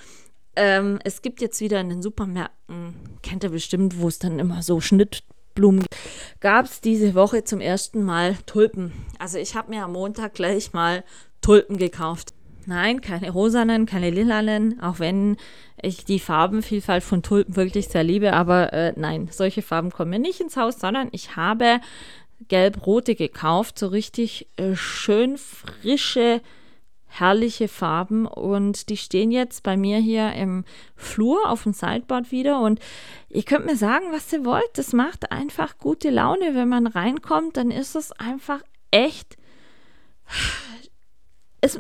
ähm, es gibt jetzt wieder in den Supermärkten, kennt ihr bestimmt, wo es dann immer so Schnittblumen gibt, gab es diese Woche zum ersten Mal Tulpen. Also ich habe mir am Montag gleich mal Tulpen gekauft. Nein, keine rosanen, keine lilanen, auch wenn ich die Farbenvielfalt von Tulpen wirklich sehr liebe, aber äh, nein, solche Farben kommen mir nicht ins Haus, sondern ich habe gelb-rote gekauft, so richtig äh, schön frische, herrliche Farben, und die stehen jetzt bei mir hier im Flur auf dem Sideboard wieder, und ihr könnt mir sagen, was ihr wollt, das macht einfach gute Laune, wenn man reinkommt, dann ist es einfach echt... Es,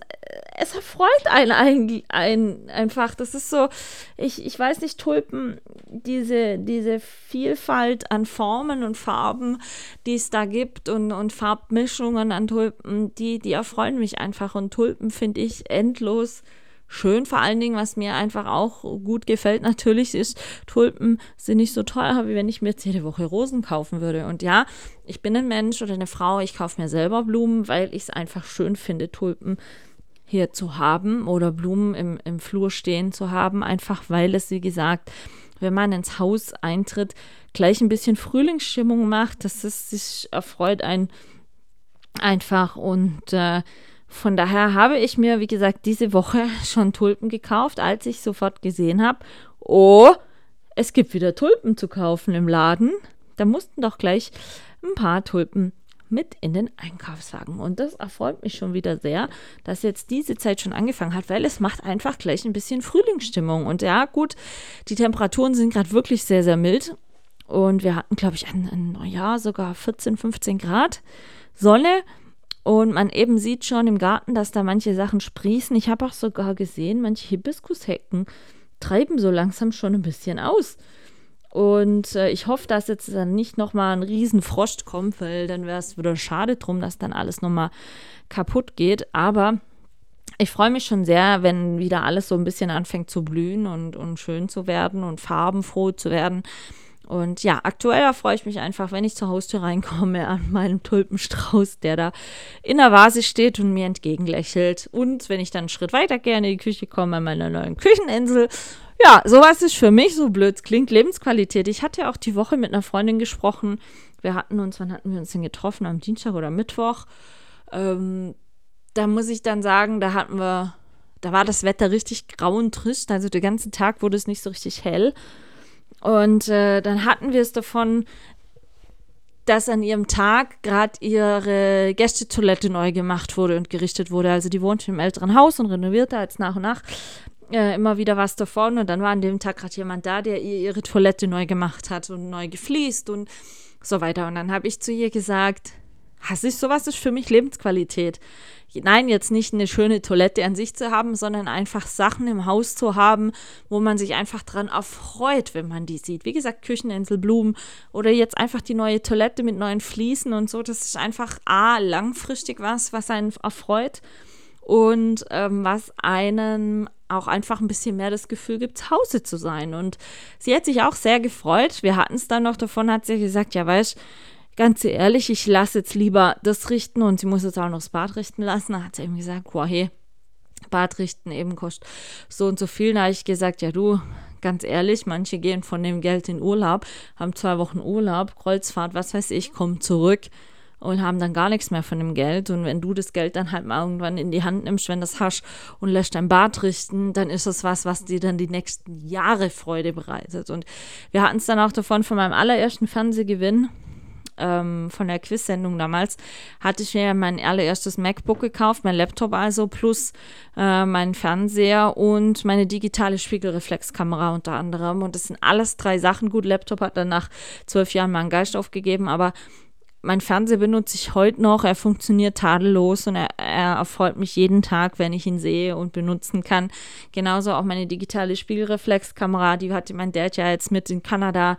es erfreut einen, einen, einen einfach. Das ist so, ich, ich weiß nicht, Tulpen, diese, diese Vielfalt an Formen und Farben, die es da gibt, und, und Farbmischungen an Tulpen, die, die erfreuen mich einfach. Und Tulpen finde ich endlos schön. Vor allen Dingen, was mir einfach auch gut gefällt natürlich, ist, Tulpen sind nicht so teuer, wie wenn ich mir jetzt jede Woche Rosen kaufen würde. Und ja, ich bin ein Mensch oder eine Frau, ich kaufe mir selber Blumen, weil ich es einfach schön finde, Tulpen hier zu haben oder Blumen im, im Flur stehen zu haben, einfach weil es, wie gesagt, wenn man ins Haus eintritt, gleich ein bisschen Frühlingsstimmung macht. Das ist, sich erfreut einen einfach, und äh, von daher habe ich mir, wie gesagt, diese Woche schon Tulpen gekauft, als ich sofort gesehen habe, oh, es gibt wieder Tulpen zu kaufen im Laden. Da mussten doch gleich ein paar Tulpen mit in den Einkaufswagen. Und das erfreut mich schon wieder sehr, dass jetzt diese Zeit schon angefangen hat, weil es macht einfach gleich ein bisschen Frühlingsstimmung. Und ja, gut, die Temperaturen sind gerade wirklich sehr, sehr mild. Und wir hatten, glaube ich, ein, ein Neujahr sogar vierzehn, fünfzehn Grad Sonne. Und man eben sieht schon im Garten, dass da manche Sachen sprießen. Ich habe auch sogar gesehen, manche Hibiskushecken treiben so langsam schon ein bisschen aus. Und äh, ich hoffe, dass jetzt dann nicht nochmal ein Riesenfrost kommt, weil dann wäre es wieder schade drum, dass dann alles nochmal kaputt geht. Aber ich freue mich schon sehr, wenn wieder alles so ein bisschen anfängt zu blühen und, und schön zu werden und farbenfroh zu werden. Und ja, aktuell freue ich mich einfach, wenn ich zur Haustür reinkomme, an meinem Tulpenstrauß, der da in der Vase steht und mir entgegenlächelt. Und wenn ich dann einen Schritt weiter gehe, in die Küche komme, an meiner neuen Kücheninsel. Ja, sowas ist für mich, so blöd es klingt, Lebensqualität. Ich hatte auch die Woche mit einer Freundin gesprochen. Wir hatten uns, wann hatten wir uns denn getroffen? Am Dienstag oder Mittwoch. Ähm, da muss ich dann sagen, da hatten wir, da war das Wetter richtig grau und trist. Also den ganzen Tag wurde es nicht so richtig hell. Und äh, dann hatten wir es davon, dass an ihrem Tag gerade ihre Gästetoilette neu gemacht wurde und gerichtet wurde. Also die wohnte im älteren Haus und renovierte jetzt nach und nach äh, immer wieder was davon. Und dann war an dem Tag gerade jemand da, der ihr ihre Toilette neu gemacht hat und neu gefliest und so weiter. Und dann habe ich zu ihr gesagt, hasse ich, sowas ist für mich Lebensqualität. Nein, jetzt nicht eine schöne Toilette an sich zu haben, sondern einfach Sachen im Haus zu haben, wo man sich einfach dran erfreut, wenn man die sieht. Wie gesagt, Kücheninsel, Blumen oder jetzt einfach die neue Toilette mit neuen Fliesen und so. Das ist einfach A, langfristig was, was einen erfreut und ähm, was einem auch einfach ein bisschen mehr das Gefühl gibt, zu Hause zu sein. Und sie hat sich auch sehr gefreut. Wir hatten es dann noch davon, hat sie gesagt, ja, weißt du, ganz ehrlich, ich lasse jetzt lieber das richten, und sie muss jetzt auch noch das Bad richten lassen. Da hat sie eben gesagt, boah, hey, Bad richten eben kostet so und so viel. Da habe ich gesagt, ja du, ganz ehrlich, manche gehen von dem Geld in Urlaub, haben zwei Wochen Urlaub, Kreuzfahrt, was weiß ich, kommen zurück und haben dann gar nichts mehr von dem Geld. Und wenn du das Geld dann halt mal irgendwann in die Hand nimmst, wenn das hast, und lässt dein Bad richten, dann ist das was, was dir dann die nächsten Jahre Freude bereitet. Und wir hatten es dann auch davon, von meinem allerersten Fernsehgewinn, ähm, von der Quiz-Sendung damals, hatte ich mir mein allererstes MacBook gekauft, mein Laptop also, plus äh, meinen Fernseher und meine digitale Spiegelreflexkamera unter anderem. Und das sind alles drei Sachen. Gut, Laptop hat dann nach zwölf Jahren mal einen Geist aufgegeben, aber mein Fernseher benutze ich heute noch, er funktioniert tadellos und er, er erfreut mich jeden Tag, wenn ich ihn sehe und benutzen kann. Genauso auch meine digitale Spiegelreflexkamera, die hatte mein Dad ja jetzt mit in Kanada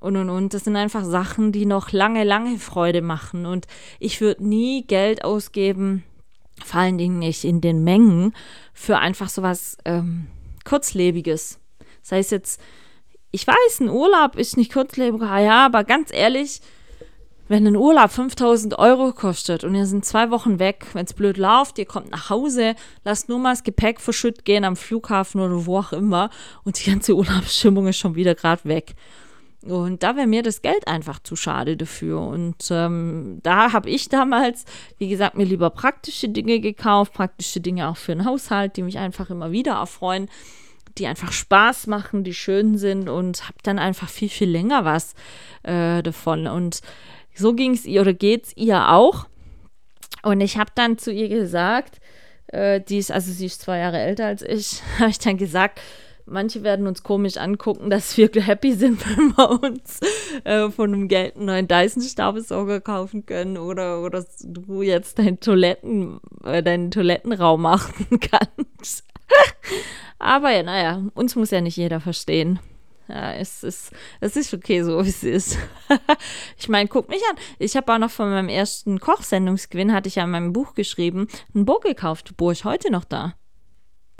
und und und. Das sind einfach Sachen, die noch lange, lange Freude machen und ich würde nie Geld ausgeben, vor allen Dingen nicht in den Mengen, für einfach sowas ähm, Kurzlebiges. Das heißt jetzt, ich weiß, ein Urlaub ist nicht kurzlebig, ja, aber ganz ehrlich, wenn ein Urlaub fünftausend Euro kostet und ihr sind zwei Wochen weg, wenn es blöd läuft, ihr kommt nach Hause, lasst nur mal das Gepäck verschütt gehen am Flughafen oder wo auch immer und die ganze Urlaubsstimmung ist schon wieder gerade weg. Und da wäre mir das Geld einfach zu schade dafür. Und ähm, da habe ich damals, wie gesagt, mir lieber praktische Dinge gekauft, praktische Dinge auch für den Haushalt, die mich einfach immer wieder erfreuen, die einfach Spaß machen, die schön sind und habe dann einfach viel, viel länger was äh, davon. Und so ging es ihr oder geht es ihr auch. Und ich habe dann zu ihr gesagt, äh, die ist, also sie ist zwei Jahre älter als ich, habe ich dann gesagt, manche werden uns komisch angucken, dass wir happy sind, wenn wir uns äh, von dem Geld einen neuen Dyson-Staubsauger kaufen können oder, oder du jetzt deinen, Toiletten, äh, deinen Toilettenraum machen kannst. Aber ja, naja, uns muss ja nicht jeder verstehen. Ja, es ist, es ist okay, so wie es ist. Ich meine, guck mich an. Ich habe auch noch von meinem ersten Kochsendungsgewinn, hatte ich ja in meinem Buch geschrieben, ein Bo gekauft. Bo ist heute noch da.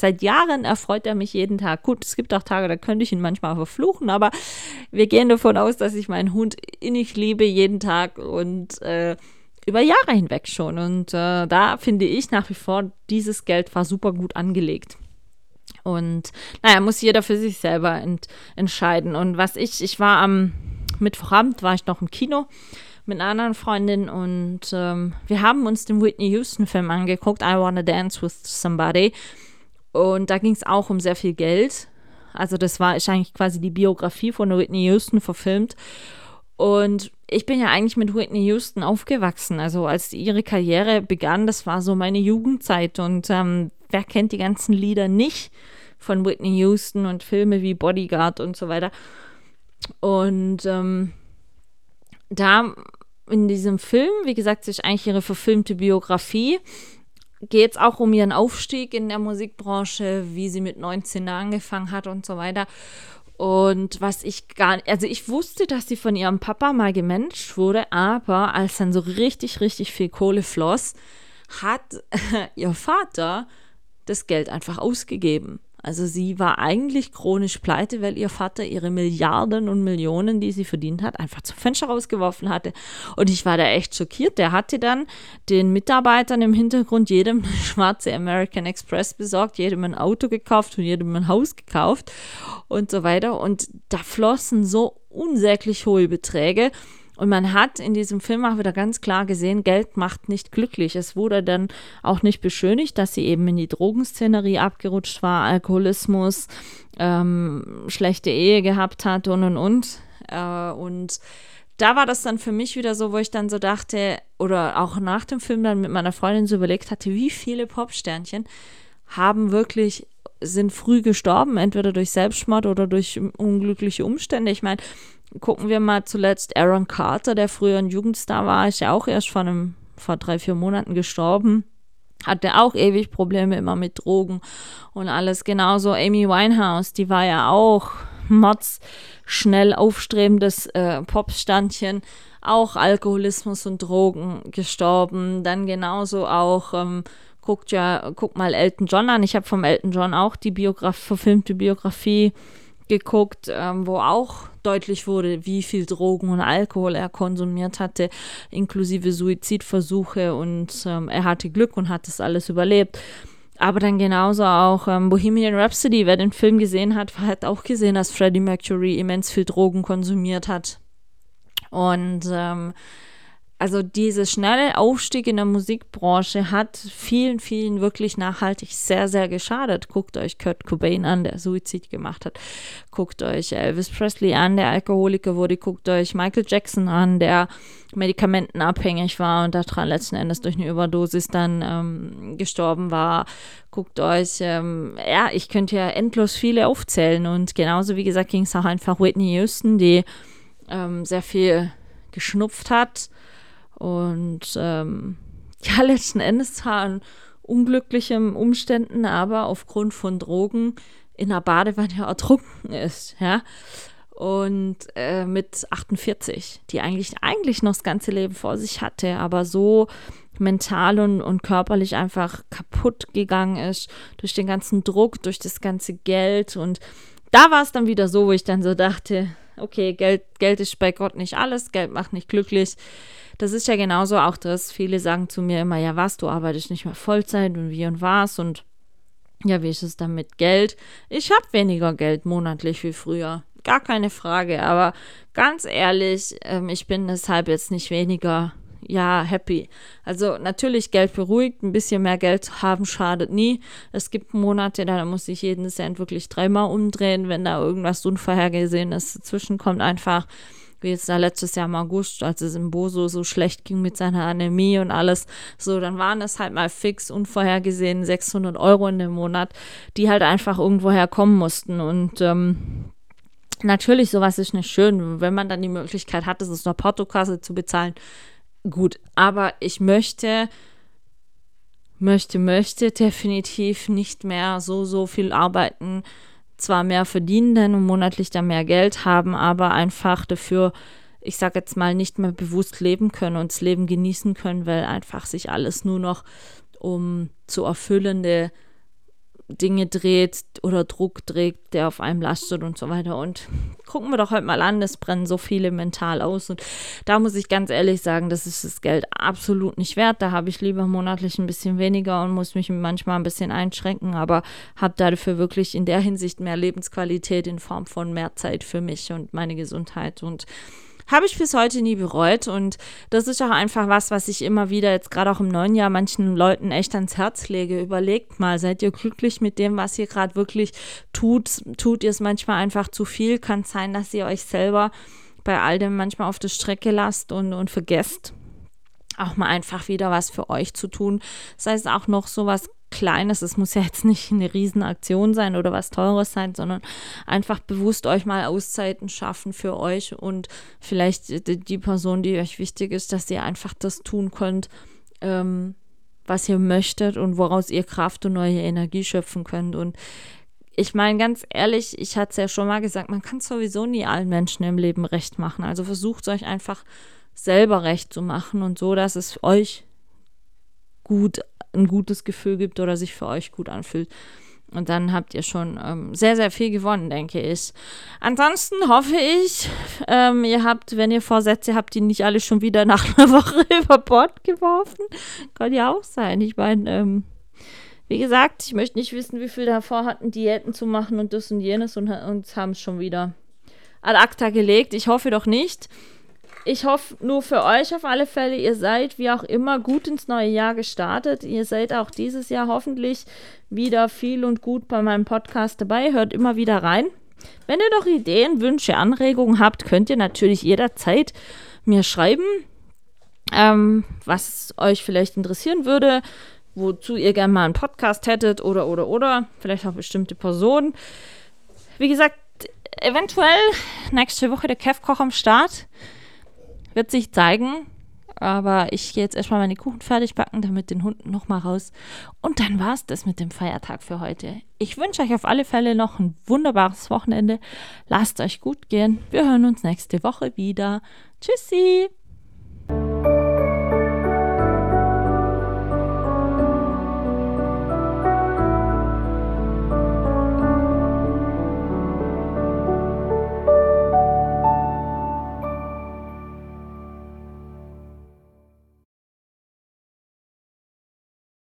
Seit Jahren erfreut er mich jeden Tag. Gut, es gibt auch Tage, da könnte ich ihn manchmal verfluchen, aber wir gehen davon aus, dass ich meinen Hund innig liebe jeden Tag und äh, über Jahre hinweg schon. Und äh, da finde ich nach wie vor, dieses Geld war super gut angelegt. Und naja, muss jeder für sich selber ent- entscheiden. Und was ich, ich war am Mittwochabend, war ich noch im Kino mit einer anderen Freundin und ähm, wir haben uns den Whitney Houston Film angeguckt, I Wanna Dance With Somebody. Und da ging es auch um sehr viel Geld. Also das war ist eigentlich quasi die Biografie von Whitney Houston verfilmt. Und ich bin ja eigentlich mit Whitney Houston aufgewachsen. Also als ihre Karriere begann, das war so meine Jugendzeit und ähm, wer kennt die ganzen Lieder nicht von Whitney Houston und Filme wie Bodyguard und so weiter. Und ähm, da in diesem Film, wie gesagt, ist eigentlich ihre verfilmte Biografie, geht es auch um ihren Aufstieg in der Musikbranche, wie sie mit neunzehn angefangen hat und so weiter. Und was ich gar nicht, also ich wusste, dass sie von ihrem Papa mal gemanagt wurde, aber als dann so richtig, richtig viel Kohle floss, hat ihr Vater das Geld einfach ausgegeben. Also sie war eigentlich chronisch pleite, weil ihr Vater ihre Milliarden und Millionen, die sie verdient hat, einfach zum Fenster rausgeworfen hatte. Und ich war da echt schockiert. Der hatte dann den Mitarbeitern im Hintergrund jedem eine schwarze American Express besorgt, jedem ein Auto gekauft und jedem ein Haus gekauft und so weiter. Und da flossen so unsäglich hohe Beträge. Und man hat in diesem Film auch wieder ganz klar gesehen, Geld macht nicht glücklich. Es wurde dann auch nicht beschönigt, dass sie eben in die Drogenszenerie abgerutscht war, Alkoholismus, ähm, schlechte Ehe gehabt hat und, und, und. Äh, und da war das dann für mich wieder so, wo ich dann so dachte, oder auch nach dem Film dann mit meiner Freundin so überlegt hatte, wie viele Popsternchen haben wirklich, sind früh gestorben, entweder durch Selbstmord oder durch unglückliche Umstände. Ich meine, gucken wir mal zuletzt Aaron Carter, der früher ein Jugendstar war, ist ja auch erst vor, einem, vor drei, vier Monaten gestorben. Hatte auch ewig Probleme immer mit Drogen und alles. Genauso Amy Winehouse, die war ja auch Mods, schnell aufstrebendes äh, Popstandchen, auch Alkoholismus und Drogen gestorben. Dann genauso auch, ähm, guckt ja, guck mal Elton John an. Ich habe vom Elton John auch die Biograf- verfilmte Biografie geguckt, ähm, wo auch deutlich wurde, wie viel Drogen und Alkohol er konsumiert hatte, inklusive Suizidversuche und ähm, er hatte Glück und hat das alles überlebt. Aber dann genauso auch ähm, Bohemian Rhapsody, wer den Film gesehen hat, hat auch gesehen, dass Freddie Mercury immens viel Drogen konsumiert hat. Und ähm, Also diese schnelle Aufstieg in der Musikbranche hat vielen, vielen wirklich nachhaltig sehr, sehr geschadet. Guckt euch Kurt Cobain an, der Suizid gemacht hat. Guckt euch Elvis Presley an, der Alkoholiker wurde. Guckt euch Michael Jackson an, der medikamentenabhängig war und daran letzten Endes durch eine Überdosis dann ähm, gestorben war. Guckt euch, ähm, ja, ich könnte ja endlos viele aufzählen. Und genauso, wie gesagt, ging es auch einfach Whitney Houston, die ähm, sehr viel geschnupft hat. Und ähm, ja, letzten Endes war an unglücklichen Umständen, aber aufgrund von Drogen in der Badewanne ertrunken ist, ja. Und äh, mit achtundvierzig, die eigentlich, eigentlich noch das ganze Leben vor sich hatte, aber so mental und, und körperlich einfach kaputt gegangen ist durch den ganzen Druck, durch das ganze Geld. Und da war es dann wieder so, wo ich dann so dachte, okay, Geld, Geld ist bei Gott nicht alles, Geld macht nicht glücklich. Das ist ja genauso auch das, viele sagen zu mir immer, ja was, du arbeitest nicht mehr Vollzeit und wie und was und ja, wie ist es dann mit Geld? Ich habe weniger Geld monatlich wie früher, gar keine Frage, aber ganz ehrlich, ähm, ich bin deshalb jetzt nicht weniger, ja, happy. Also natürlich, Geld beruhigt, ein bisschen mehr Geld zu haben schadet nie. Es gibt Monate, da muss ich jeden Cent wirklich dreimal umdrehen, wenn da irgendwas Unvorhergesehenes dazwischen kommt einfach. Wie jetzt da letztes Jahr im August, als es im Boso so schlecht ging mit seiner Anämie und alles, so, dann waren das halt mal fix, unvorhergesehen sechshundert Euro in dem Monat, die halt einfach irgendwoher kommen mussten. Und ähm, natürlich, sowas ist nicht schön. Wenn man dann die Möglichkeit hat, das aus einer Portokasse zu bezahlen, gut. Aber ich möchte, möchte, möchte definitiv nicht mehr so, so viel arbeiten, zwar mehr verdienen denn und monatlich dann mehr Geld haben, aber einfach dafür, ich sage jetzt mal, nicht mehr bewusst leben können und das Leben genießen können, weil einfach sich alles nur noch um zu erfüllende Dinge dreht oder Druck trägt, der auf einem lastet und so weiter. Und gucken wir doch heute mal an, das brennen so viele mental aus. Und da muss ich ganz ehrlich sagen, das ist das Geld absolut nicht wert. Da habe ich lieber monatlich ein bisschen weniger und muss mich manchmal ein bisschen einschränken, aber habe dafür wirklich in der Hinsicht mehr Lebensqualität in Form von mehr Zeit für mich und meine Gesundheit. Und habe ich bis heute nie bereut und das ist auch einfach was, was ich immer wieder jetzt gerade auch im neuen Jahr manchen Leuten echt ans Herz lege. Überlegt mal, seid ihr glücklich mit dem, was ihr gerade wirklich tut? Tut ihr es manchmal einfach zu viel? Kann es sein, dass ihr euch selber bei all dem manchmal auf die Strecke lasst und, und vergesst, auch mal einfach wieder was für euch zu tun. Sei es auch noch so was Kleines, es muss ja jetzt nicht eine Riesenaktion sein oder was Teures sein, sondern einfach bewusst euch mal Auszeiten schaffen für euch und vielleicht die, die Person, die euch wichtig ist, dass ihr einfach das tun könnt, ähm, was ihr möchtet und woraus ihr Kraft und neue Energie schöpfen könnt. Und ich meine, ganz ehrlich, ich hatte es ja schon mal gesagt, man kann sowieso nie allen Menschen im Leben recht machen, also versucht euch einfach selber recht zu machen und so, dass es euch gut ein gutes Gefühl gibt oder sich für euch gut anfühlt. Und dann habt ihr schon ähm, sehr, sehr viel gewonnen, denke ich. Ansonsten hoffe ich, ähm, ihr habt, wenn ihr Vorsätze habt, die nicht alle schon wieder nach einer Woche über Bord geworfen. Kann ja auch sein. Ich meine, ähm, wie gesagt, ich möchte nicht wissen, wie viel davor hatten, Diäten zu machen und das und jenes und, und haben es schon wieder ad acta gelegt. Ich hoffe doch nicht. Ich hoffe nur für euch auf alle Fälle, ihr seid wie auch immer gut ins neue Jahr gestartet. Ihr seid auch dieses Jahr hoffentlich wieder viel und gut bei meinem Podcast dabei. Hört immer wieder rein. Wenn ihr noch Ideen, Wünsche, Anregungen habt, könnt ihr natürlich jederzeit mir schreiben, ähm, was euch vielleicht interessieren würde, wozu ihr gerne mal einen Podcast hättet oder, oder, oder. Vielleicht auch bestimmte Personen. Wie gesagt, eventuell nächste Woche der Kev Kocht am Start. Wird sich zeigen, aber ich gehe jetzt erstmal meine Kuchen fertig backen, damit den Hunden nochmal raus. Und dann war es das mit dem Feiertag für heute. Ich wünsche euch auf alle Fälle noch ein wunderbares Wochenende. Lasst euch gut gehen. Wir hören uns nächste Woche wieder. Tschüssi!